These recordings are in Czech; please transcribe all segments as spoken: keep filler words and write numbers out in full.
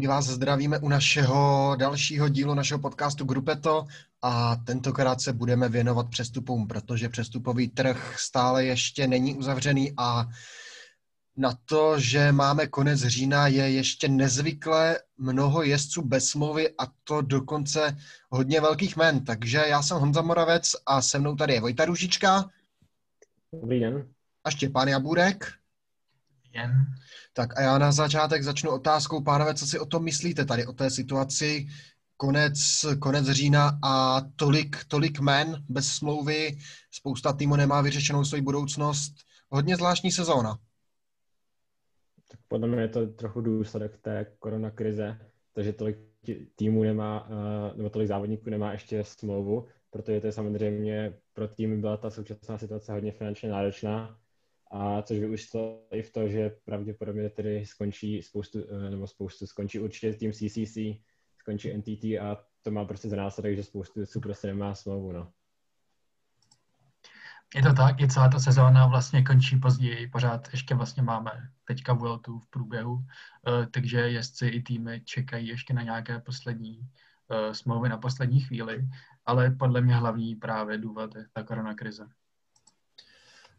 My vás zdravíme u našeho dalšího dílu našeho podcastu Grupeto a tentokrát se budeme věnovat přestupům, protože přestupový trh stále ještě není uzavřený a na to, že máme konec října, je ještě nezvykle mnoho jezdců bez smlouvy a to dokonce hodně velkých jmen. Takže já jsem Honza Moravec a se mnou tady je Vojta Růžička. Dobrý den. A Štěpán Jabůrek. Dobrý den. Tak a já na začátek začnu otázkou, pánové, co si o tom myslíte tady, o té situaci konec, konec října a tolik, tolik men bez smlouvy, spousta týmu nemá vyřešenou svoji budoucnost, hodně zvláštní sezóna. Tak podle mě je to trochu důsledek té koronakrize, takže tolik týmů nemá, nebo tolik závodníků nemá ještě smlouvu, protože to je samozřejmě pro týmy byla ta současná situace hodně finančně náročná, a což vyústilo i v to, že pravděpodobně tedy skončí spoustu, nebo spoustu, skončí určitě tým C C C, skončí N T T a to má prostě za následek, že spoustu věců prostě nemá smlouvu, no. Je to tak, je celá ta sezóna vlastně končí později, pořád ještě vlastně máme teďka Vueltu v průběhu, takže jezdci i týmy čekají ještě na nějaké poslední smlouvy na poslední chvíli, ale podle mě hlavní právě důvod je ta koronakrize.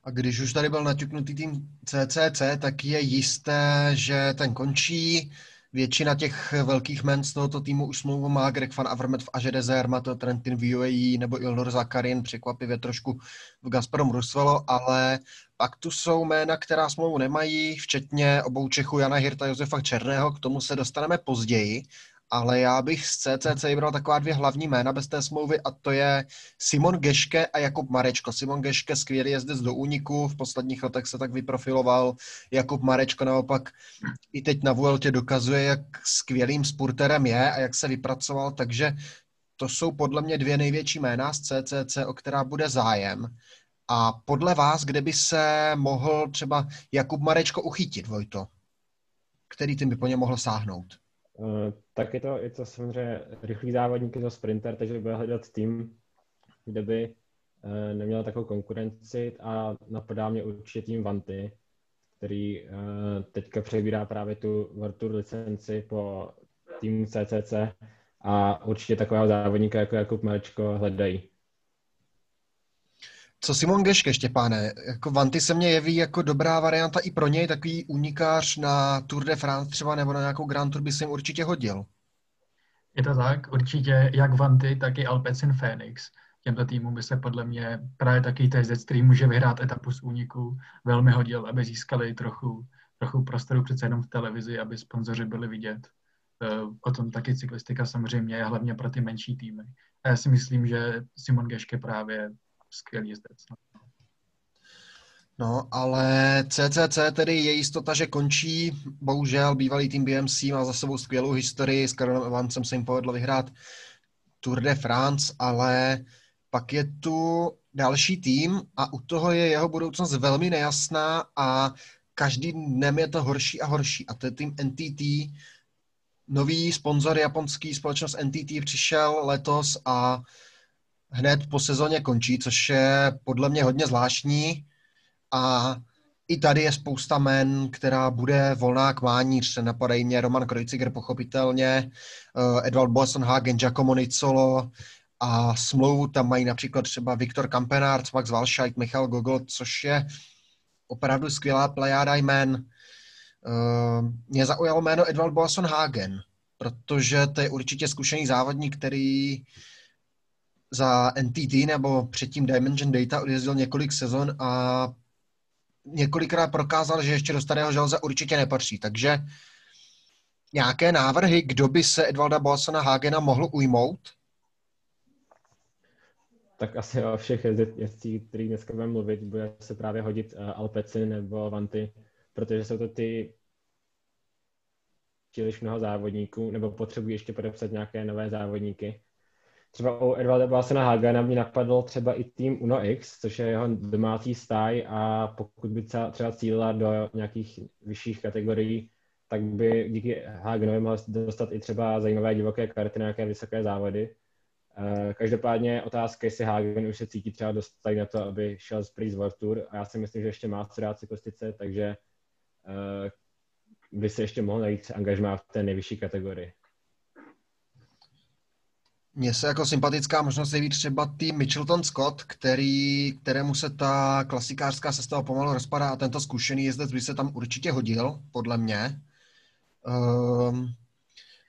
A když už tady byl naťuknutý tým C C C, tak je jisté, že ten končí. Většina těch velkých men z tohoto týmu už smlouvu má. Greg van Avermaet v A G two R, Matteo Trentin v U A E nebo Ilnur Zakarin, překvapivě trošku v Gazprom Rusvelo, ale pak tu jsou jména, která smlouvu nemají, včetně obou Čechů Jana Hirta a Josefa Černého, k tomu se dostaneme později. Ale já bych z C C C vybral taková dvě hlavní jména bez té smlouvy a to je Simon Geschke a Jakub Mareczko. Simon Geschke, skvělý jezdec do úniku, v posledních letech se tak vyprofiloval. Jakub Mareczko naopak i teď na Vueltě dokazuje, jak skvělým spurterem je a jak se vypracoval, takže to jsou podle mě dvě největší jména z C C C, o která bude zájem. A podle vás, kde by se mohl třeba Jakub Mareczko uchytit, Vojto? Který tým by po něm mohl sáhnout? Uh, tak je to, je to samozřejmě rychlý závodník, je to sprinter, takže bude hledat tým, kde by uh, neměl takovou konkurenci a napadá mě určitě tým Wanty, který uh, teďka přebírá právě tu World Tour licenci po týmu C C C a určitě takového závodníka jako Jakub Mareczko hledají. Co Simon Geschke, Štěpáne? Jako Wanty se mně jeví jako dobrá varianta i pro něj, takový unikář na Tour de France třeba nebo na nějakou Grand Tour by se jim určitě hodil. Je to tak, určitě jak Wanty, tak i Alpecin Fenix. Těmto týmům by se podle mě právě takový jezdec, který může vyhrát etapu z úniku, velmi hodil, aby získali trochu, trochu prostoru přece jenom v televizi, aby sponzoři byli vidět. O tom taky cyklistika samozřejmě je hlavně pro ty menší týmy. A já si myslím, že Simon Geschke právě skvělý jezdec. No, ale C C C tedy je jistota, že končí. Bohužel bývalý tým B M C má za sebou skvělou historii. S Karolem Evansem se jim povedlo vyhrát Tour de France, ale pak je tu další tým a u toho je jeho budoucnost velmi nejasná a každý dnem je to horší a horší. A to je tým N T T. Nový sponzor japonský společnost N T T přišel letos a hned po sezóně končí, což je podle mě hodně zvláštní a i tady je spousta men, která bude volná k váníř. Napadají mě Roman Kreuziger pochopitelně, Edvald Boasson Hagen, Giacomo Nizzolo a smlouvu tam mají například třeba Viktor Campenaerts, Max Walscheid, Michal Gogol, což je opravdu skvělá plejáda jmen. Mě zaujalo jméno Edvald Boasson Hagen, protože to je určitě zkušený závodník, který za N T T nebo předtím Dimension Data odjezdil několik sezon a několikrát prokázal, že ještě do starého železa určitě nepatří. Takže nějaké návrhy, kdo by se Edvalda Boassona Hagena mohl ujmout? Tak asi o všech jezdcích, který dneska budeme mluvit, bude se právě hodit Alpecin nebo Wanty, protože jsou to ty příliš mnoho závodníků, nebo potřebují ještě podepsat nějaké nové závodníky. Třeba u Edvalda Boassona Hagena mě napadl třeba i tým Uno X, což je jeho domácí stáj a pokud by třeba cílila do nějakých vyšších kategorií, tak by díky Hagenovi mohl dostat i třeba zajímavé divoké karty na nějaké vysoké závody. Každopádně otázka, jestli Hagen už se cítí třeba dostat na to, aby šel z World Tour a já si myslím, že ještě má co dát cyklistice, takže by se ještě mohl najít angažmá v té nejvyšší kategorii? Mně se jako sympatická možnost jeví třeba tým Mitchelton-Scott, který, kterému se ta klasikářská sestava pomalu rozpadá a tento zkušený jezdec by se tam určitě hodil, podle mě. Um,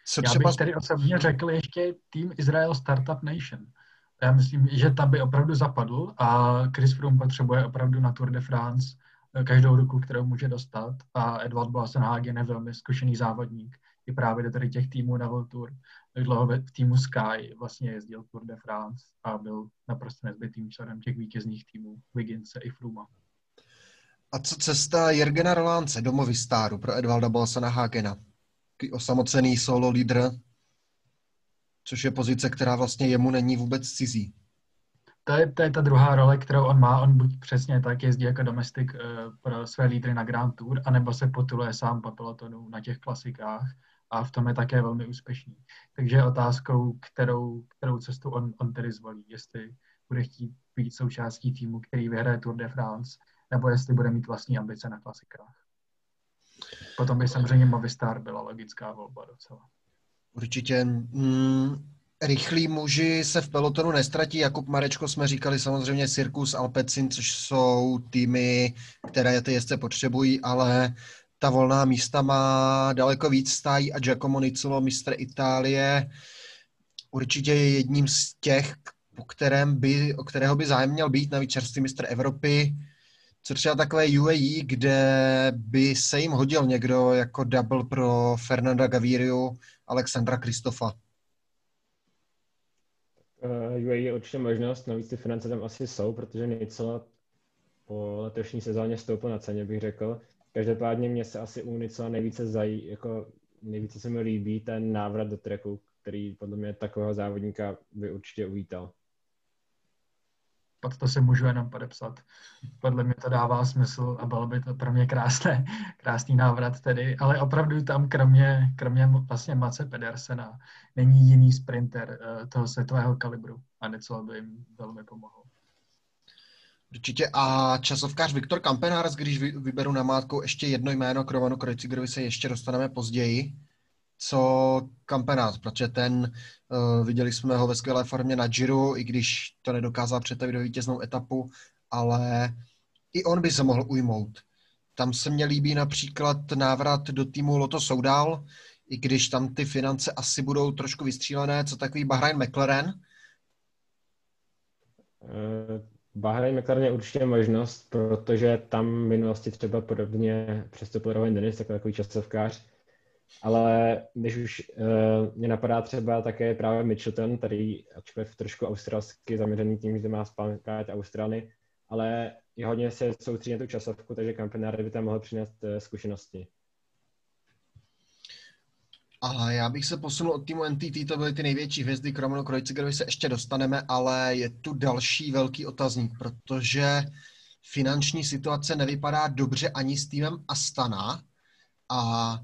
se já třeba... bych tady osobně řekl ještě tým Israel Startup Nation. Já myslím, že ta by opravdu zapadl a Chris Froome potřebuje opravdu na Tour de France každou ruku, kterou může dostat, a Edvald Boasson Hagen je velmi zkušený závodník i právě do tady těch týmů na World Tour. Dlouho v týmu Sky vlastně jezdil Tour de France a byl naprosto nezbytným členem těch vítězných týmů Wigginse i Frooma. A co cesta Jirgena Rolánce do Movistaru pro Edvalda Boassona Hagena? Osamocený solo lídr, což je pozice, která vlastně jemu není vůbec cizí. To je, to je ta druhá role, kterou on má. On buď přesně tak jezdí jako domestik pro své lídry na Grand Tour, anebo se potuluje sám po pelotonu na těch klasikách a v tom je také velmi úspěšný. Takže je otázkou, kterou, kterou cestu on, on tedy zvolí. Jestli bude chtít být součástí týmu, který vyhraje Tour de France, nebo jestli bude mít vlastní ambice na klasikách. Potom by samozřejmě Movistar byla logická volba docela. Určitě. Mm. Rychlí muži se v pelotonu nestratí. Jakub Mareczko, jsme říkali samozřejmě Circus, Alpecin, což jsou týmy, které ty jezdce potřebují, ale ta volná místa má daleko víc stájí a Giacomo Nizzolo, mistr Itálie, určitě je jedním z těch, o, kterém by, o kterého by zájem měl být, navíc čerstvý mistr Evropy. Co třeba takové U A E, kde by se jim hodil někdo jako double pro Fernanda Gavíriu, Alexandra Kristofa? U A E je určitě možnost, navíc ty finance tam asi jsou, protože Nizzolo po letošní sezóně stoupl na ceně, bych řekl. Každopádně mě se asi u Nizzolo nejvíce zají, jako nejvíce se mi líbí ten návrat do treku, který podle mě takového závodníka by určitě uvítal. Pod to se můžu jenom podepsat. Podle mě to dává smysl a bylo by to pro mě krásné, krásný návrat tedy, ale opravdu tam kromě, kromě vlastně Matse Pedersena není jiný sprinter toho světového kalibru a něco by jim velmi pomohlo. Určitě. A časovkář Viktor Campenaerts, když vyberu namátkou ještě jedno jméno, k Romanu Kreuzigerovi se ještě dostaneme později, co Campenaerts, protože ten, uh, viděli jsme ho ve skvělé formě na Giro, i když to nedokázal přetavit do vítěznou etapu, ale i on by se mohl ujmout. Tam se mně líbí například návrat do týmu Lotto Soudal, i když tam ty finance asi budou trošku vystřílené, co takový Bahrain McLaren? Uh, Bahrain McLaren je určitě možnost, protože tam v minulosti třeba podobně přestoupil Roman Denis, takový časovkář. Ale když už uh, mě napadá třeba také právě Mitchelton, který ačkoliv trošku australsky zaměřený tím, že má spánkat Australny, ale je hodně se soustředí na tu časovku, takže Campenaerts by tam mohl přinést uh, zkušenosti. Aha, já bych se posunul od týmu N T T, to byly ty největší hvězdy, kromě Kreuzigerovi se ještě dostaneme, ale je tu další velký otazník, protože finanční situace nevypadá dobře ani s týmem Astana a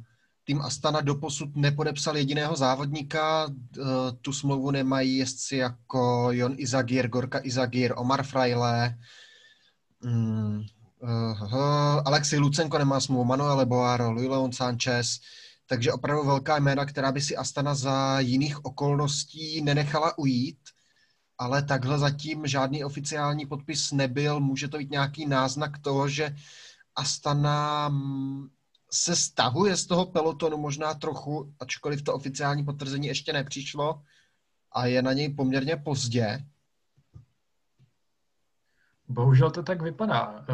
tým Astana doposud nepodepsal jediného závodníka, tu smlouvu nemají jezdci jako Jon Izagir, Gorka Izagir, Omar Fraile, mm, uh, Alexi Lucenko nemá smlouvu, Manuel Boaro, Luis Leon Sanchez, takže opravdu velká jména, která by si Astana za jiných okolností nenechala ujít, ale takhle zatím žádný oficiální podpis nebyl, může to být nějaký náznak toho, že Astana se stahuje z toho pelotonu možná trochu, ačkoliv to oficiální potvrzení ještě nepřišlo a je na něj poměrně pozdě. Bohužel to tak vypadá. Uh,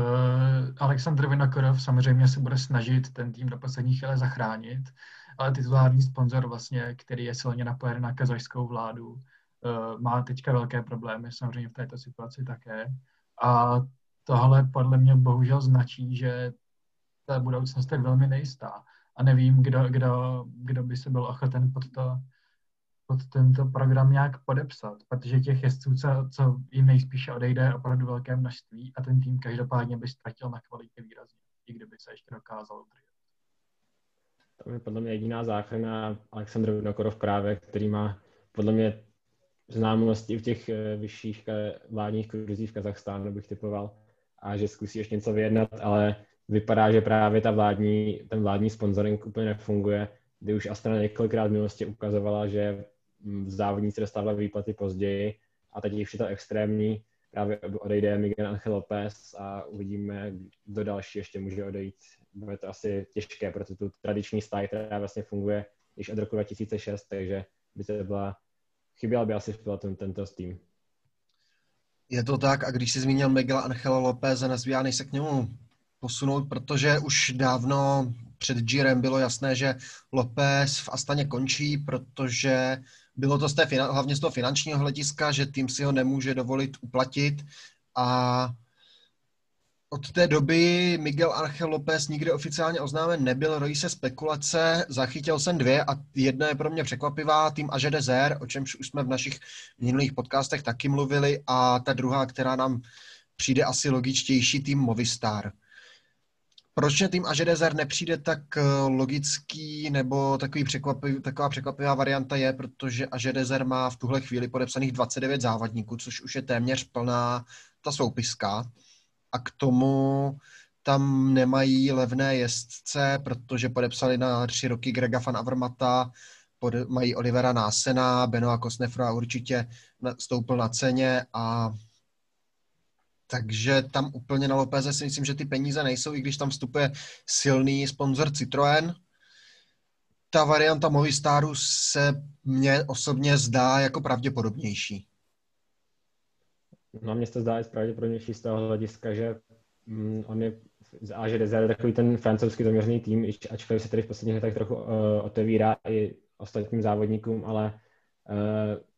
Alexandr Vinokurov samozřejmě se bude snažit ten tým do poslední chvíle zachránit, ale titulární sponzor vlastně, který je silně napojen na kazašskou vládu, uh, má teďka velké problémy, samozřejmě v této situaci také. A tohle podle mě bohužel značí, že ta budoucnost je velmi nejistá a nevím, kdo, kdo, kdo by se byl ochoten pod, to, pod tento program nějak podepsat, protože těch jezdců, co, co jim nejspíše odejde, je opravdu velké množství a ten tým každopádně by ztratil na kvalitě výrazně, i kdyby se ještě dokázal udržet. Tam je podle mě jediná záchrana Alexandr Vinokurov právě, který má podle mě známosti v těch vyšších vládních kruzích v Kazachstánu, bych typoval, a že zkusí ještě něco vyjednat, ale vypadá, že právě ta vládní, ten vládní sponsoring úplně nefunguje, kdy už Astana několikrát v minulosti ukazovala, že závodníci dostávali výplaty později a teď je to extrémní. Právě odejde Miguel Angel López a uvidíme, kdo další ještě může odejít. Bude to asi těžké, protože tu tradiční stáj, která vlastně funguje již od roku dva tisíce šest, takže by se byla, chyběla by asi v pelotonu tento tým. Je to tak, a když jsi zmínil Miguel Angela Lópeze, nezbývá než se k němu posunout, protože už dávno před Girem bylo jasné, že López v Astaně končí, protože bylo to z té, hlavně z toho finančního hlediska, že tým si ho nemůže dovolit uplatit a od té doby Miguel Angel López nikdy oficiálně oznámen nebyl, rojí se spekulace, zachytil jsem dvě a jedna je pro mě překvapivá, tým A G dva R, o čemž už jsme v našich minulých podcastech taky mluvili, a ta druhá, která nám přijde asi logičtější, tým Movistar. Proč mě tým A G dva R nepřijde tak logický nebo takový překvapiv, taková překvapivá varianta je, protože A G dva R má v tuhle chvíli podepsaných dvacet devět závodníků, což už je téměř plná ta soupiska. A k tomu tam nemají levné jezdce, protože podepsali na tři roky Grega van Avermata, pod, mají Olivera Násena, Benoa Cosnefroa určitě stoupil na ceně, a takže tam úplně na Lópeze si myslím, že ty peníze nejsou, i když tam vstupuje silný sponzor Citroën. Ta varianta Movistaru se mně osobně zdá jako pravděpodobnější. No, mně se zdá i pravděpodobnější z toho hlediska, že mm, on je z A G dva R takový ten francouzský zaměřený tým, ačkoliv se tady v posledních letech trochu uh, otevírá i ostatním závodníkům, ale uh,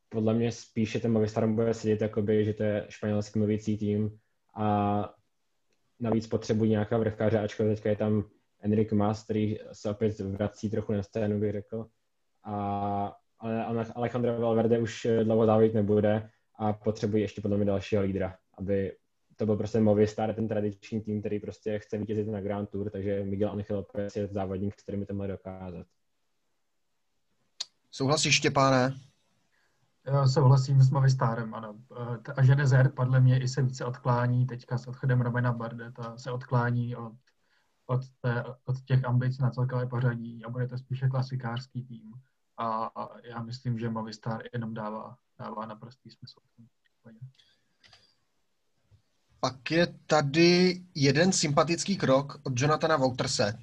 podle mě spíše ten Movistar bude sedět jakoby, že to je španělský mluvící tým a navíc potřebují nějaká vrcháře, ačkoliv teďka je tam Enric Mas, který se opět vrací trochu na scénu, bych řekl. A, ale Alejandro Valverde už dlouho závodit nebude a potřebují ještě podle mě dalšího lídra, aby to byl prostě Movistar, ten tradiční tým, který prostě chce vítězit na Grand Tour, takže Miguel Angel López je závodník, který mi to má dokázat. Souhlasíš, Štěpáne? Já souhlasím s Movistárem, ano. A G dva R podle mě i se více odklání, teďka s odchodem Romana Bardeta se odklání od, od, té, od těch ambic na celkové pořadí a bude to spíše klasikářský tým. A, a já myslím, že Movistar jenom dává, dává naprostý smysl. Pak je tady jeden sympatický krok od Jonathana Wouterse.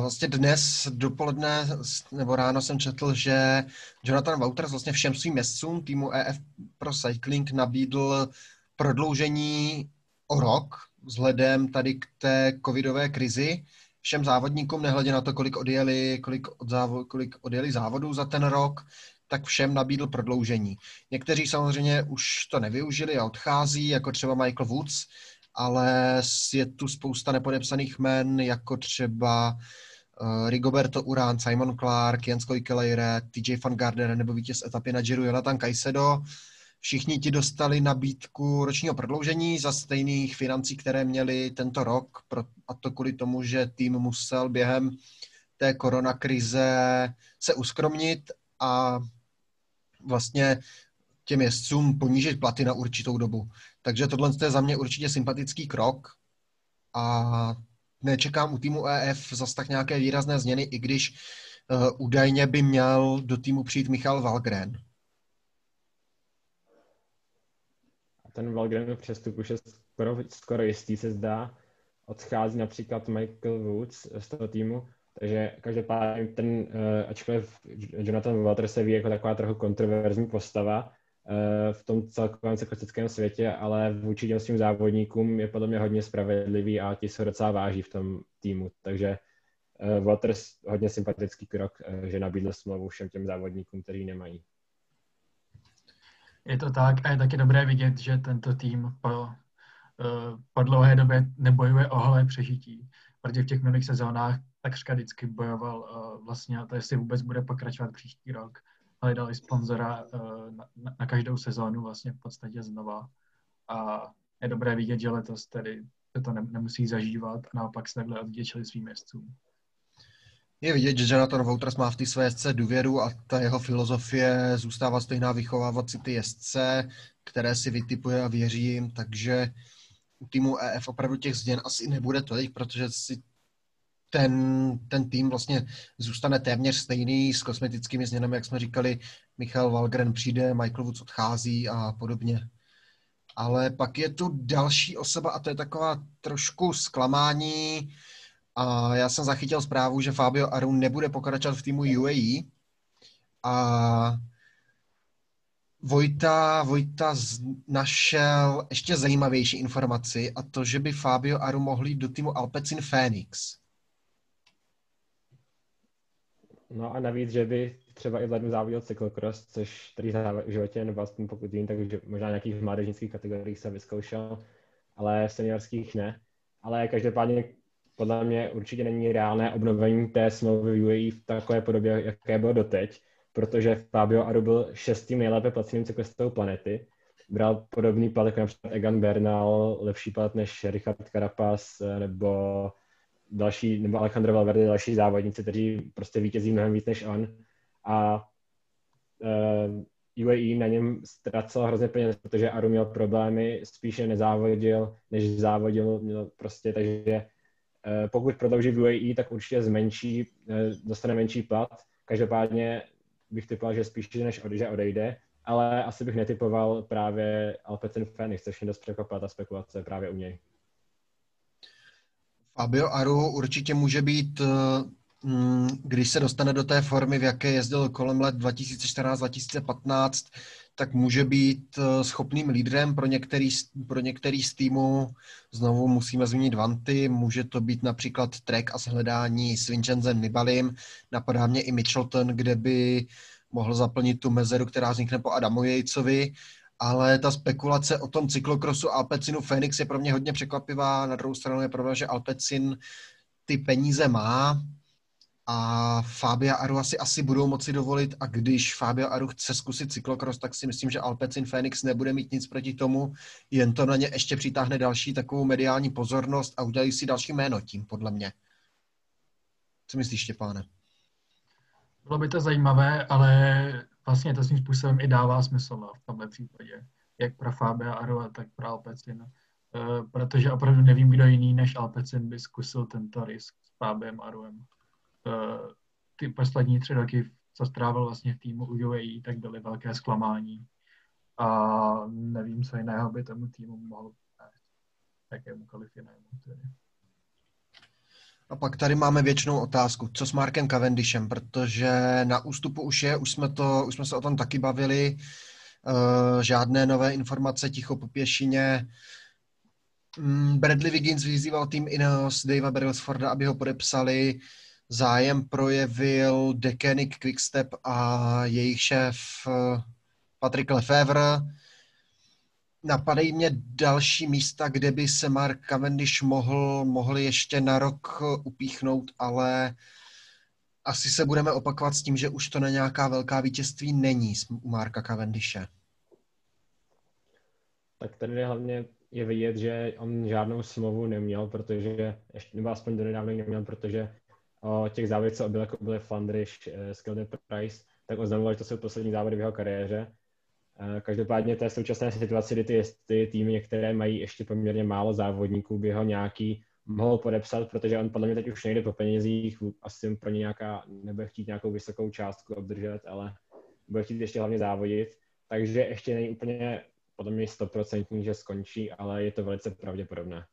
Vlastně dnes dopoledne nebo ráno jsem četl, že Jonathan Wouters vlastně všem svým jezdcům týmu E F Pro Cycling nabídl prodloužení o rok vzhledem tady k té covidové krizi. Všem závodníkům, nehledě na to, kolik odjeli, kolik, od závo, kolik odjeli závodů za ten rok, tak všem nabídl prodloužení. Někteří samozřejmě už to nevyužili a odchází, jako třeba Michael Woods, ale je tu spousta nepodepsaných jmen, jako třeba uh, Rigoberto Urán, Simon Clark, Jens Koikeljre, T J van Garderen nebo vítěz etapy na Giro Jonathan Caicedo. Všichni ti dostali nabídku ročního prodloužení za stejných financí, které měli tento rok, a to kvůli tomu, že tým musel během té koronakrize se uskromnit a vlastně těm jezdcům ponížit platy na určitou dobu. Takže tohle je za mě určitě sympatický krok a nečekám u týmu E F zas tak nějaké výrazné změny, i když uh, údajně by měl do týmu přijít Michael Valgren. Ten Valgrenův přestup už je skoro, skoro jistý, se zdá. Odchází například Michael Woods z toho týmu, takže každopádně ten, ačkoliv Jonathan Wouters se ví jako taková trochu kontroverzní postava v tom celkovém cyklistickém světě, ale vůči těm svým závodníkům je podle mě hodně spravedlivý a ti se docela váží v tom týmu, takže Wouters hodně sympatický krok, že nabídl smlouvu všem těm závodníkům, kteří nemají. Je to tak a je taky dobré vidět, že tento tým po, po dlouhé době nebojuje o holé přežití, protože v těch minulých sezónách takřka vždycky bojoval vlastně, a to jestli vůbec bude pokračovat příští rok, ale dali sponzora na, na, na každou sezónu vlastně v podstatě znova. A je dobré vidět, že letos tedy to nemusí zažívat a naopak se takhle odvděčili svým jezdcům. Je vidět, že Jonathan Wouters má v té své jezdce důvěru a ta jeho filozofie zůstává stejná, vychovávat si ty jezdce, které si vytipuje a věří jim, takže u týmu E F opravdu těch změn asi nebude tolik, protože si ten, ten tým vlastně zůstane téměř stejný s kosmetickými změnami, jak jsme říkali, Michael Valgren přijde, Michael Woods odchází a podobně. Ale pak je tu další osoba a to je taková trošku zklamání. A já jsem zachytil zprávu, že Fabio Aru nebude pokračovat v týmu U A E. A Vojta, Vojta našel ještě zajímavější informaci a to, že by Fabio Aru mohl jít do týmu Alpecin Fenix. No a navíc, že by třeba i v lednu závodil cyklokros, což tady v životě nebo aspoň pokud vím, takže možná nějakých mládežnických kategoriích se vyzkoušel, ale v seniorských ne. Ale každopádně podle mě určitě není reálné obnovení té smlouvy U A E v takové podobě, jaké bylo doteď, protože Fabio Aru byl šestým nejlépe placeným cyklistou planety. Bral podobný plat jako například Egan Bernal, lepší plat než Richard Carapaz nebo další, nebo Alejandro Valverde, další závodníci, kteří prostě vítězí mnohem víc než on. A uh, U A E na něm ztracel hrozně peněz, protože Aru měl problémy, spíše nezávodil, než závodil, měl prostě, takže uh, pokud prodlouží v U A E, tak určitě zmenší, uh, dostane menší plat. Každopádně bych typoval, že spíše než odejde, odejde, ale asi bych netypoval právě Alpecin Fenix, což mě dost překvapila ta spekulace právě u něj. Fabio Aru určitě může být, když se dostane do té formy, v jaké jezdil kolem let dva tisíce čtrnáct dva tisíce patnáct, tak může být schopným lídrem pro některý, pro některý z týmů. Znovu musíme zmínit Wanty, může to být například Trek a shledání s Vincenzem Nibalim. Napadá mě i Mitchelton, kde by mohl zaplnit tu mezeru, která vznikne po Adamu Jejcovi. Ale ta spekulace o tom cyklokrosu Alpecinu Fenix je pro mě hodně překvapivá. Na druhou stranu je pravda, že Alpecin ty peníze má a Fabia Aru asi, asi budou moci dovolit. A když Fabio Aru chce zkusit cyklokros, tak si myslím, že Alpecin Fenix nebude mít nic proti tomu. Jen to na ně ještě přitáhne další takovou mediální pozornost a udělají si další jméno tím, podle mě. Co myslíš, Štěpáne? Bylo by to zajímavé, ale vlastně to svým způsobem i dává smysl v tomhle případě, jak pro Fabia Aru, tak pro Alpecin. Protože opravdu nevím, kdo jiný než Alpecin by zkusil tento risk s Fabiem Aruem. Ty poslední tři roky, co strávil vlastně v týmu u U A E, tak byly velké zklamání. A nevím, co jiného by tomu týmu mohlo přinést, jakémukoliv jinému. A pak tady máme věčnou otázku. Co s Markem Cavendishem? Protože na ústupu už je, už jsme, to, už jsme se o tom taky bavili. Uh, žádné nové informace, ticho po pěšině. Um, Bradley Wiggins vyzýval tým Ineos Davea Brailsforda, aby ho podepsali. Zájem projevil Deceuninck, Quickstep a jejich šéf uh, Patrick Lefevre. Napadají mě další místa, kde by se Mark Cavendish mohl, mohl ještě na rok upíchnout, ale asi se budeme opakovat s tím, že už to na nějaká velká vítězství není u Marka Cavendishe. Tak tady hlavně je vidět, že on žádnou smlouvu neměl, protože, nebo aspoň do nedávna neměl, protože o těch závodech, co byl, jako byly Flandriš, Skelder Price, tak oznamoval, že to jsou poslední závody v jeho kariéře. Každopádně té současné situaci, kdy ty, ty týmy některé mají ještě poměrně málo závodníků, by ho nějaký mohl podepsat, protože on podle mě teď už nejde po penězích, asi pro ně nějaká, nebude chtít nějakou vysokou částku obdržet, ale bude chtít ještě hlavně závodit, takže ještě není úplně podle mě stoprocentní, že skončí, ale je to velice pravděpodobné.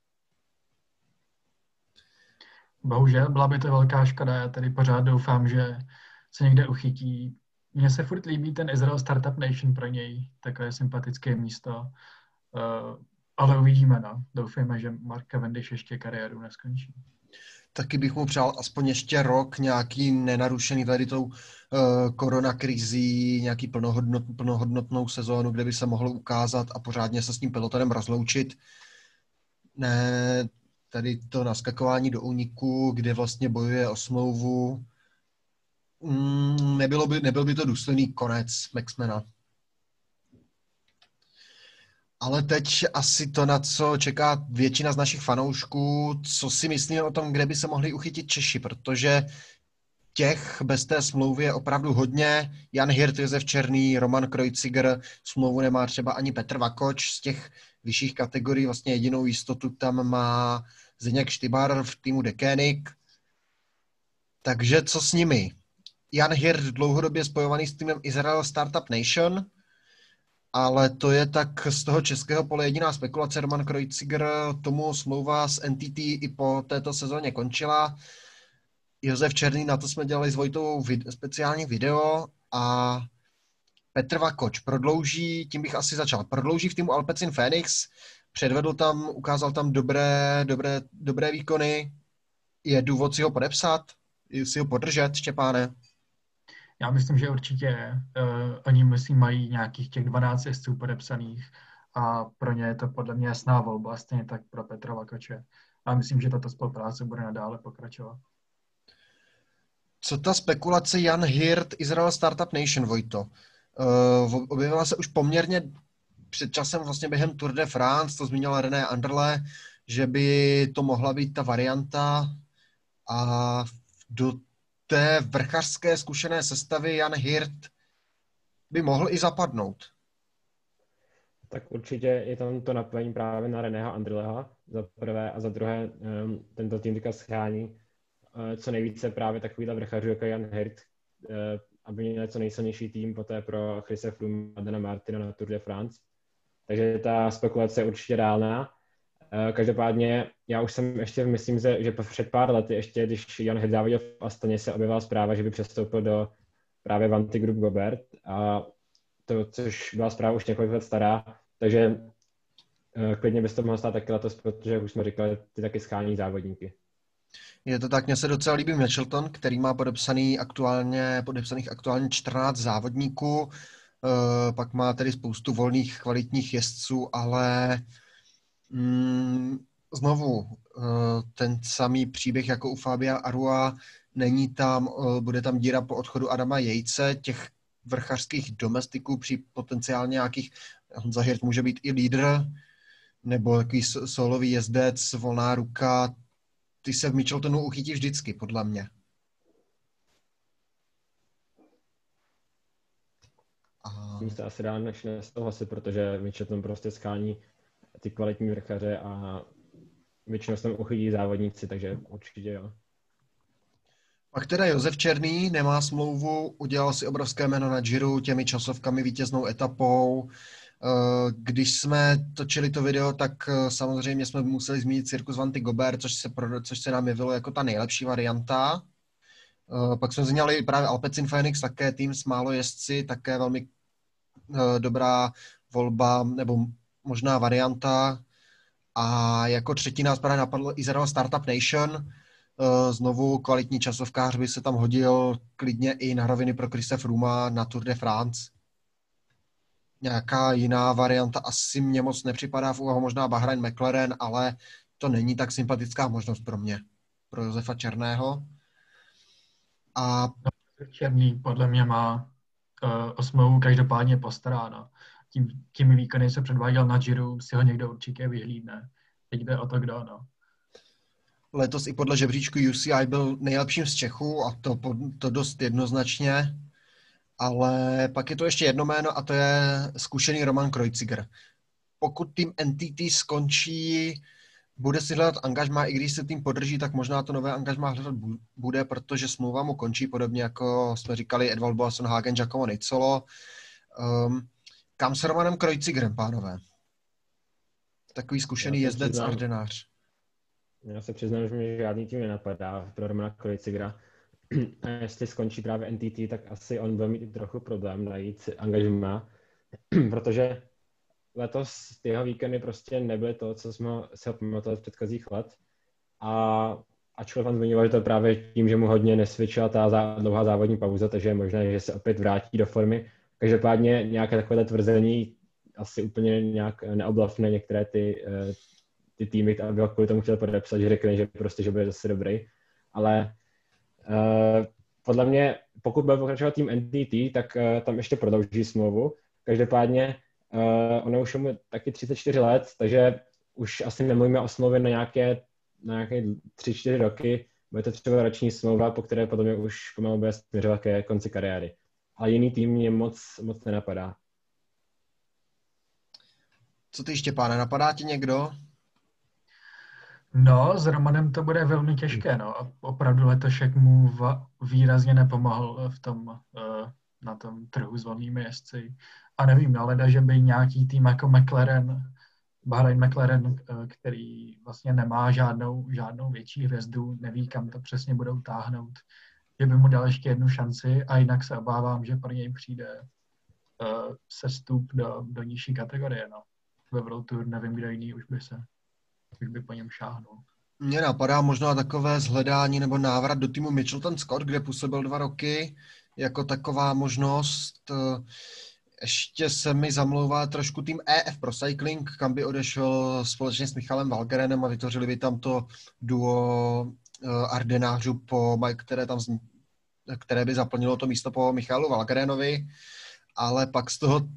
Bohužel, byla by to velká škoda, já tady pořád doufám, že se někde uchytí. Mně se furt líbí ten Israel Startup Nation pro něj, takové sympatické místo, uh, ale uvidíme, no. Doufejme, že Mark Cavendish ještě kariéru neskončí. Taky bych mu přál aspoň ještě rok nějaký nenarušený tady tou uh, koronakrizí, nějaký plnohodnot, plnohodnotnou sezónu, kde by se mohl ukázat a pořádně se s tím pelotonem rozloučit. Ne, tady to naskakování do úniku, kde vlastně bojuje o smlouvu. Mm, nebylo by, nebyl by to důstojný konec Maxmana. Ale teď asi to, na co čeká většina z našich fanoušků, co si myslíme o tom, kde by se mohli uchytit Češi, protože těch bez té smlouvy je opravdu hodně. Jan Hirt, Josef Černý, Roman Kreuziger, smlouvu nemá třeba ani Petr Vakoč. Z těch vyšších kategorií vlastně jedinou jistotu tam má Zdeněk Štybar v týmu Deceuninck. Takže co s nimi? Jan Hirt dlouhodobě spojovaný s týmem Israel Startup Nation, ale to je tak z toho českého pole jediná spekulace. Roman Kreuziger, tomu smlouva s N T T i po této sezóně končila. Josef Černý, na to jsme dělali s Vojtou vid- speciální video, a Petr Vakoč prodlouží, tím bych asi začal, prodlouží v týmu Alpecin Fenix, předvedl tam, ukázal tam dobré, dobré, dobré výkony. Je důvod si ho podepsat, si ho podržet, Štěpáne? Já myslím, že určitě uh, oni myslím mají nějakých těch dvanáct jezdců podepsaných a pro ně je to podle mě jasná volba, stejně tak pro Petra Vakoče. A myslím, že tato spolupráce bude nadále pokračovat. Co ta spekulace Jan Hirt, Israel Startup Nation, Vojto? Uh, objevila se už poměrně před časem vlastně během Tour de France, to zmínila René Anderle, že by to mohla být ta varianta, a do té vrchařské zkušené sestavy Jan Hirt by mohl i zapadnout. Tak určitě je tam to napojení právě na Reného Andrleha za prvé, a za druhé tento tým teďka schání co nejvíce právě takovýhle vrchařů jako Jan Hirt, aby měl co nejsilnější tým poté pro Chrise Froome a Dana Martina na Tour de France. Takže ta spekulace je určitě reálná. Každopádně já už jsem ještě myslím, že, že před pár lety ještě, když Jan Hirt závodil v Astaně, se objevila zpráva, že by přestoupil do právě Wanty Group Gobert, a to, což byla zpráva už několik let stará, takže klidně by se to mohlo stát taky letos, protože jak už jsme říkali, ty taky schání závodníky. Je to tak, mně se docela líbí Mitchelton, který má podepsaný aktuálně, podepsaných aktuálně čtrnáct závodníků, e, pak má tedy spoustu volných kvalitních jezdců, ale mm, znovu e, ten samý příběh jako u Fabia Arua, není tam, e, bude tam díra po odchodu Adama Jejce, těch vrchařských domestiků při potenciálně nějakých, Honza Hirt může být i lídr, nebo takový solový jezdec, volná ruka. Ty se v Mitcheltonu uchytí vždycky, podle mě. A tím se asi dá než nesouhlasit, protože Mitchelton prostě skání ty kvalitní vrchaře a většinou se tam uchytí závodníci, takže určitě jo. Pak teda Josef Černý nemá smlouvu, udělal si obrovské jméno na Giro těmi časovkami, vítěznou etapou. Když jsme točili to video, tak samozřejmě jsme museli zmínit Circus Wanty Gobert, což se, což se nám jevilo jako ta nejlepší varianta. Pak jsme zmínili právě Alpecin Fenix, také tým s málo jezdci, také velmi dobrá volba nebo možná varianta. A jako třetí nás právě napadl Israel Startup Nation. Znovu kvalitní časovkář by se tam hodil klidně i na roviny pro Chrise Froomea na Tour de France. Nějaká jiná varianta asi mě moc nepřipadá v úvahu, možná Bahrain McLaren, ale to není tak sympatická možnost pro mě, pro Josefa Černého. A Černý podle mě má uh, osmou každopádně postaráno. Tím, tím výkony se předváděl na Giro, si ho někdo určitě vyhlídne. Teď jde o to, kdo, no. Letos i podle žebříčku U C I byl nejlepším z Čechů, a to, to dost jednoznačně. Ale pak je to ještě jedno jméno, a to je zkušený Roman Kreuziger. Pokud tým N T T skončí, bude si hledat angažmá, i když se tým podrží, tak možná to nové angažmá hledat bude, protože smlouva mu končí, podobně jako jsme říkali Edvald Boasson Hagen, Giacomo Nizzolo. Um, kam s Romanem Kreuzigerem, pánové? Takový zkušený jezdec a ordinář. Já se přiznám, že mi žádný tým nenapadá pro Romana Kreuzigera. A jestli skončí právě N T T, tak asi on bude mít trochu problém najít angažma, protože letos jeho víkendy prostě nebyly to, co jsme se pamatovali z předchozích let. A ačkoliv tam zmiňoval, že to právě tím, že mu hodně nesvědčila ta zá, dlouhá závodní pauza, takže je možné, že se opět vrátí do formy. Každopádně nějaké takové tvrzení asi úplně nějak neoblafne některé ty, ty týmy, aby ho kvůli tomu chtěl podepsat, že řekne, že prostě, že bude zase dobrý. Ale Uh, podle mě, pokud bude pokračovat tým N T T, tak uh, tam ještě prodlouží smlouvu. Každopádně uh, ono už mu taky třicet čtyři let, takže už asi nemluvíme o smlouvě na nějaké, na nějaké tři čtyři roky. Bude to třeba roční smlouva, po které potom je už pomalu bude směřovat ke konci kariéry. Ale jiný tým mě moc, moc nenapadá. Co ty, Štěpáne, napadá ti někdo? No, s Romanem to bude velmi těžké, no. Opravdu letošek mu v, výrazně nepomohl v tom, na tom trhu s volnými jezdci. A nevím, ale da, že by nějaký tým jako McLaren, Bahrain McLaren, který vlastně nemá žádnou, žádnou větší hvězdu, neví, kam to přesně budou táhnout, že by mu dal ještě jednu šanci a jinak se obávám, že pro něj přijde sestup do, do nižší kategorie, no. Ve World Tour nevím, kdo jiný už by se už by po něm šáhnul. Mně napadá možná takové zhledání nebo návrat do týmu Mitchelton-Scott, kde působil dva roky, jako taková možnost. Ještě se mi zamlouvá trošku tým E F Pro Cycling, kam by odešel společně s Michalem Valgerenem a vytvořili by tam to duo Ardenářů, po, které, tam, které by zaplnilo to místo po Michalu Valgerenovi, ale pak z toho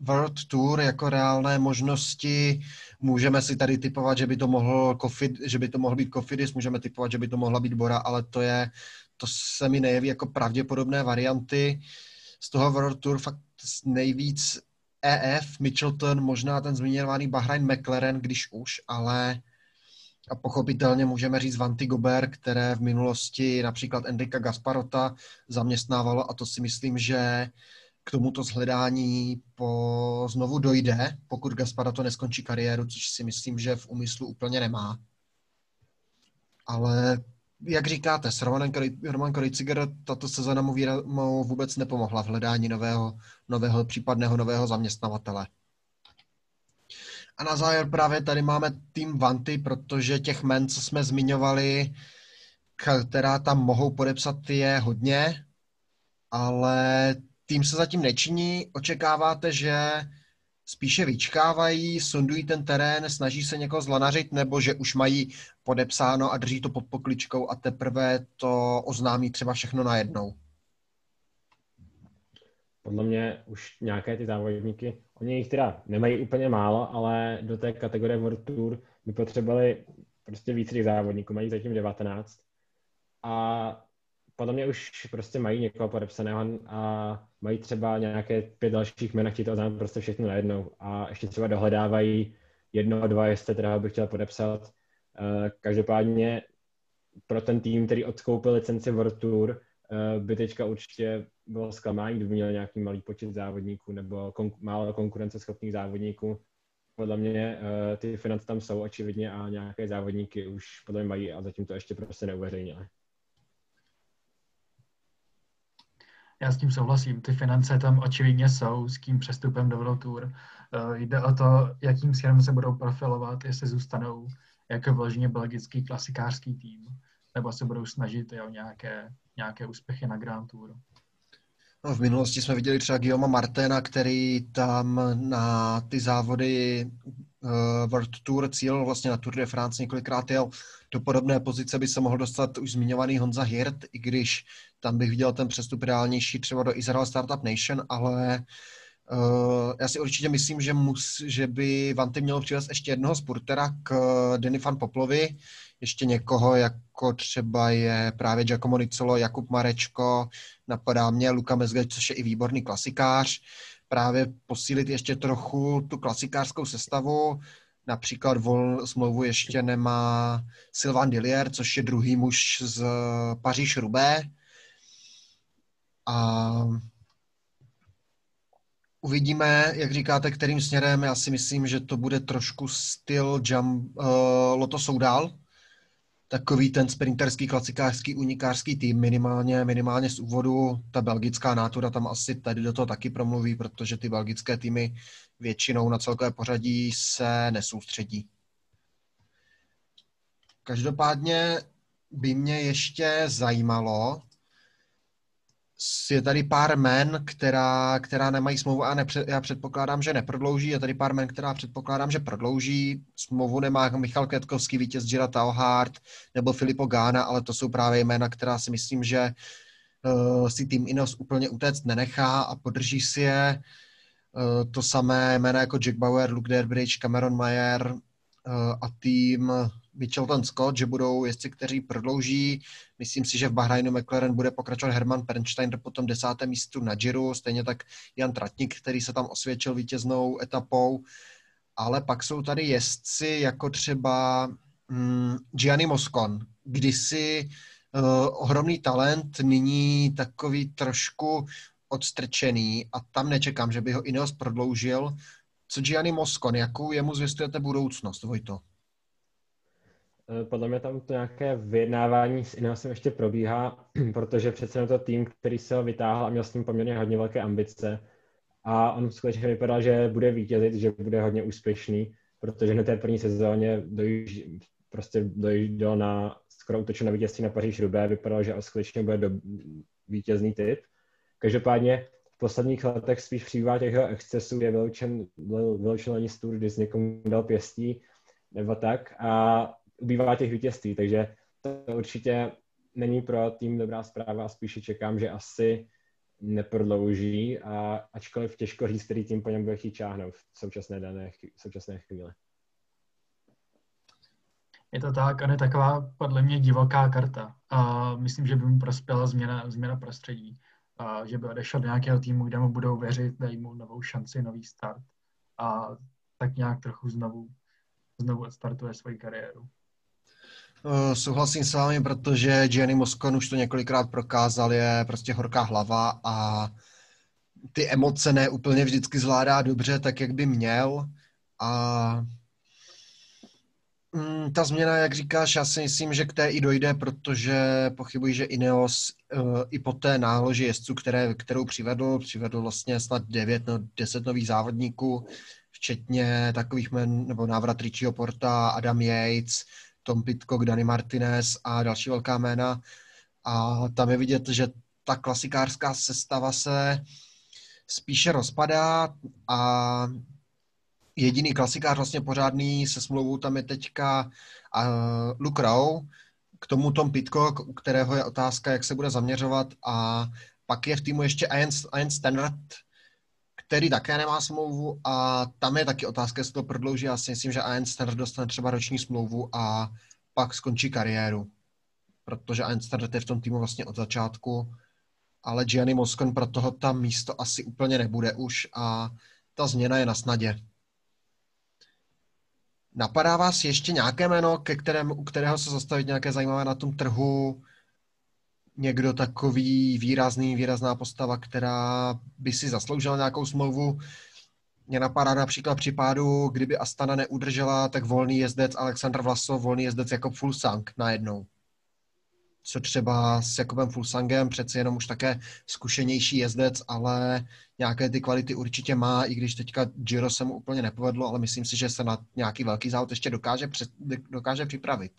World Tour jako reálné možnosti. Můžeme si tady typovat, že by to mohl, kofid, že by to mohl být Kofidis, můžeme typovat, že by to mohla být Bora, ale to je, to se mi nejeví jako pravděpodobné varianty. Z toho World Tour fakt nejvíc E F, Mitchelton, možná ten zmiňovaný Bahrain McLaren, když už, ale a pochopitelně můžeme říct Wanty Gobert, které v minulosti například Enrika Gasparota zaměstnávalo a to si myslím, že k tomuto zhledání po znovu dojde, pokud Gasparotto neskončí kariéru, což si myslím, že v úmyslu úplně nemá. Ale jak říkáte, s Romanem Roman Kreuziger tato sezona mu, výra, mu vůbec nepomohla v hledání nového, nového případného nového zaměstnavatele. A na závěr právě tady máme tým Wanty, protože těch men, co jsme zmiňovali, která tam mohou podepsat, je hodně, ale tým se zatím nečiní, očekáváte, že spíše vyčkávají, sondují ten terén, snaží se někoho zlanařit, nebo že už mají podepsáno a drží to pod pokličkou a teprve to oznámí třeba všechno najednou? Podle mě už nějaké ty závodníky, oni jich teda nemají úplně málo, ale do té kategorie World Tour by potřebovali prostě víc těch závodníků, mají zatím devatenáct. A podle mě už prostě mají někoho podepsaného a mají třeba nějaké pět dalších jmen a chtějí to oznámit prostě všechno najednou. A ještě třeba dohledávají jednoho, dva, jestli teda bych chtěl podepsat. Každopádně pro ten tým, který odkoupil licenci World Tour, by teďka určitě bylo zklamání, kdyby měl nějaký malý počet závodníků nebo konku- málo konkurenceschopných závodníků. Podle mě ty finance tam jsou očividně a nějaké závodníky už podle mě mají a zatím to ještě prostě neuveřejnili. Já s tím souhlasím, ty finance tam očividně jsou, s tím přestupem do World Tour. Jde o to, jakým směrem se budou profilovat, jestli zůstanou jako vložně belgický klasikářský tým, nebo se budou snažit o nějaké, nějaké úspěchy na Grand Touru. No, v minulosti jsme viděli třeba Guillaume Martina, který tam na ty závody uh, World Tour cíl, vlastně na Tour de France několikrát jel. Do podobné pozice by se mohl dostat už zmiňovaný Honza Hirt, i když tam bych viděl ten přestup reálnější třeba do Israel Startup Nation, ale uh, já si určitě myslím, že, mus, že by Wanty mělo přivést ještě jednoho sportera k uh, Denny van Poplovi, ještě někoho, jako třeba je právě Giacomo Nizzolo, Jakub Mareczko, napadá mě Luka Mezge, což je i výborný klasikář, právě posílit ještě trochu tu klasikářskou sestavu. Například vol smlouvu ještě nemá Sylvain Dillier, což je druhý muž z Paříž-Roubaix. A uvidíme, jak říkáte, kterým směrem. Já si myslím, že to bude trošku styl jump, uh, Lotto Soudal. Takový ten sprinterský, klasikářský, unikářský tým minimálně, minimálně z úvodu. Ta belgická nátura tam asi tady do toho taky promluví, protože ty belgické týmy většinou na celkové pořadí se nesoustředí. Každopádně by mě ještě zajímalo, je tady pár men, která, která nemají smlouvu a nepře, já předpokládám, že neprodlouží. Je tady pár men, která předpokládám, že prodlouží. Smlouvu nemá Michal Květkovský, vítěz Gira Tauhart nebo Filippo Ganna, ale to jsou právě jména, která si myslím, že uh, si tým Ineos úplně utéct nenechá a podrží si je. Uh, to samé jména jako Jack Bauer, Luke Derbridge, Cameron Mayer uh, a tým Mitchelton-Scott, že budou jezdci, kteří prodlouží. Myslím si, že v Bahrainu McLaren bude pokračovat Herman Pernstein do potom desátém místu na Giro, stejně tak Jan Tratnik, který se tam osvědčil vítěznou etapou. Ale pak jsou tady jezdci jako třeba mm, Gianni Moscon, kdysi uh, ohromný talent, nyní takový trošku odstrčený a tam nečekám, že by ho Ineos prodloužil. Co Gianni Moscon, jakou jemu zvěstujete budoucnost, Vojto? Podle mě tam to nějaké vyjednávání s Ineosem ještě probíhá, protože přece je to tým, který se ho vytáhl a měl s ním poměrně hodně velké ambice. A on skutečně vypadal, že bude vítězit, že bude hodně úspěšný, protože na té první sezóně dojíž, prostě dojížděl na, skoro útočil na vítězství na Paříž-Roubaix, vypadalo, že skutečně bude do, vítězný typ. Každopádně v posledních letech spíš přibývá těch jeho excesů, je vyloučen, vyloučen ani z Tour, kdy někomu dal pěstí nebo tak a ubývá těch vítězství, takže to určitě není pro tým dobrá zpráva a spíše čekám, že asi neprodlouží, a ačkoliv těžko říct, který tým po něm bude chtít čáhnout v současné dané v současné chvíli. Je to tak, a je taková podle mě divoká karta. A myslím, že by mu prospěla změna, změna prostředí. A že by odešel do nějakého týmu, kde mu budou věřit, dají mu novou šanci, nový start. A tak nějak trochu znovu, znovu odstartuje svoji kariéru. Souhlasím s vámi, protože Gianni Moscon už to několikrát prokázal, je prostě horká hlava a ty emoce ne úplně vždycky zvládá dobře, tak jak by měl. A ta změna, jak říkáš, já si myslím, že k té i dojde, protože pochybuji, že Ineos i po té náloži jezdců, které, kterou přivedl, přivedl vlastně snad devět, deset nových závodníků, včetně takových jmen, nebo návrat Richieho Porta, Adam Yates, Tom Pitcock, Dani Martinez a další velká jména. A tam je vidět, že ta klasikářská sestava se spíše rozpadá a jediný klasikář vlastně pořádný se smlouvou tam je teďka Luke Rowe, k tomu Tom Pitcock, u kterého je otázka, jak se bude zaměřovat, a pak je v týmu ještě Ian Stannard, který také nemá smlouvu a tam je taky otázka, jestli to prodlouží. Já si myslím, že Ian Stannard dostane třeba roční smlouvu a pak skončí kariéru, protože Ian Stannard je v tom týmu vlastně od začátku, ale Gianni Moscon pro toho tam místo asi úplně nebude už a ta změna je na snadě. Napadá vás ještě nějaké jméno, ke kterému, u kterého se zastavit, nějaké zajímavé na tom trhu? Někdo takový výrazný, výrazná postava, která by si zasloužila nějakou smlouvu? Mě napadá například při pádu, kdyby Astana neudržela, tak volný jezdec Alexandr Vlasov, volný jezdec Jakub Fulsang najednou. Co třeba s Jakubem Fulsangem, přeci jenom už také zkušenější jezdec, ale nějaké ty kvality určitě má, i když teďka Giro se mu úplně nepovedlo, ale myslím si, že se na nějaký velký závod ještě dokáže, dokáže připravit.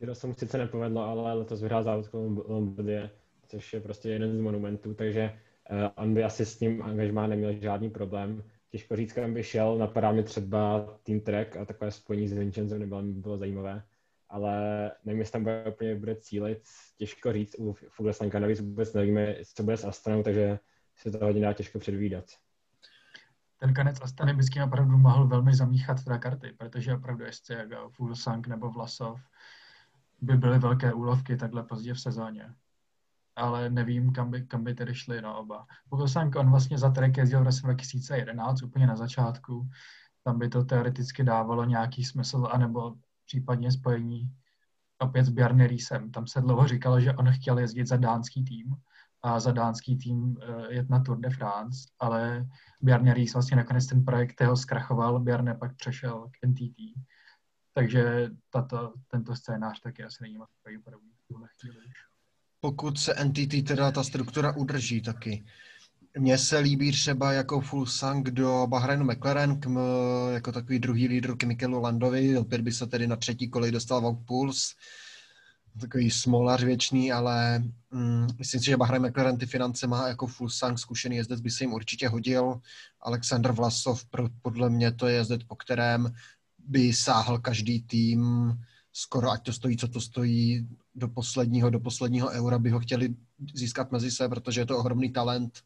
Giro se mu sice nepovedlo, ale letos vyhrál závod kolem Lombardie, což je prostě jeden z monumentů, takže on by asi s tím angažmá neměl žádný problém. Těžko říct, kam by šel, napadá mě třeba Team Trek a takové spojení s Vincenzem nebylo, bylo zajímavé. Ale nevím, jestli tam bude, úplně bude cílit, těžko říct, u Fuglsanga navíc vůbec nevíme, co bude s Astanou, takže se to hodně dá těžko předvídat. Ten konec Astany by s tím opravdu mohl velmi zamíchat teda karty, protože opravdu jezdci jako Fuglsang nebo Vlasov by byly velké úlovky takhle pozdě v sezóně. Ale nevím, kam by, kam by tedy šli na oba. Fuglsang, on vlastně za Trek jezdil v roce dva tisíce jedenáct, úplně na začátku, tam by to teoreticky dávalo nějaký smysl, anebo případně spojení opět s Bjarne Riesem. Tam se dlouho říkalo, že on chtěl jezdit za dánský tým a za dánský tým jet na Tour de France, ale Bjarne Riis vlastně nakonec ten projekt jeho zkrachoval, Bjarne pak přešel k N T T. Takže tato, tento scénář taky asi není moc pravděpodobný v tuhle chvíli. Pokud se N T T, teda ta struktura, udrží taky. Mně se líbí třeba jako Fulsang do Bahrainu McLaren, k, jako takový druhý lídr k Michaelu Landovi, opět by se tedy na třetí kolej dostal Wouters, takový smolař věčný, ale mm, myslím si, že Bahrain McLaren ty finance má, jako Fulsang zkušený jezdec by se jim určitě hodil. Alexandr Vlasov, podle mě to je jezdec, po kterém by sáhl každý tým, skoro ať to stojí, co to stojí, do posledního, do posledního eura by ho chtěli získat mezi se, protože je to ohromný talent,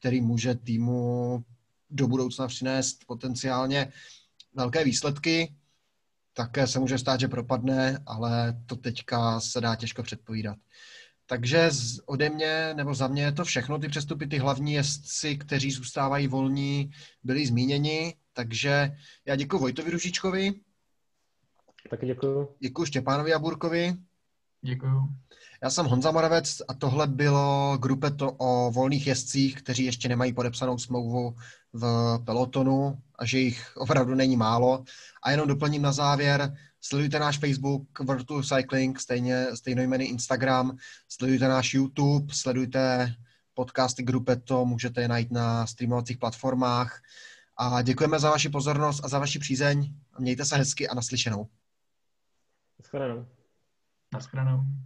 který může týmu do budoucna přinést potenciálně velké výsledky. Také se může stát, že propadne, ale to teďka se dá těžko předpovídat. Takže ode mě, nebo za mě je to všechno. Ty přestupy, ty hlavní jezdci, kteří zůstávají volní, byli zmíněni. Takže já děkuji Vojtovi Růžičkovi. Taky děkuji. Děkuji Štěpánovi Jabůrkovi. Děkuji. Já jsem Honza Moravec a tohle bylo Grupeto o volných jezdcích, kteří ještě nemají podepsanou smlouvu v pelotonu a že jich opravdu není málo. A jenom doplním na závěr, sledujte náš Facebook, Virtual Cycling, stejně, stejnojmenný Instagram, sledujte náš YouTube, sledujte podcasty Grupeto, můžete je najít na streamovacích platformách. A děkujeme za vaši pozornost a za vaši přízeň. Mějte se hezky a naslyšenou. Naschledanou. Naschledanou.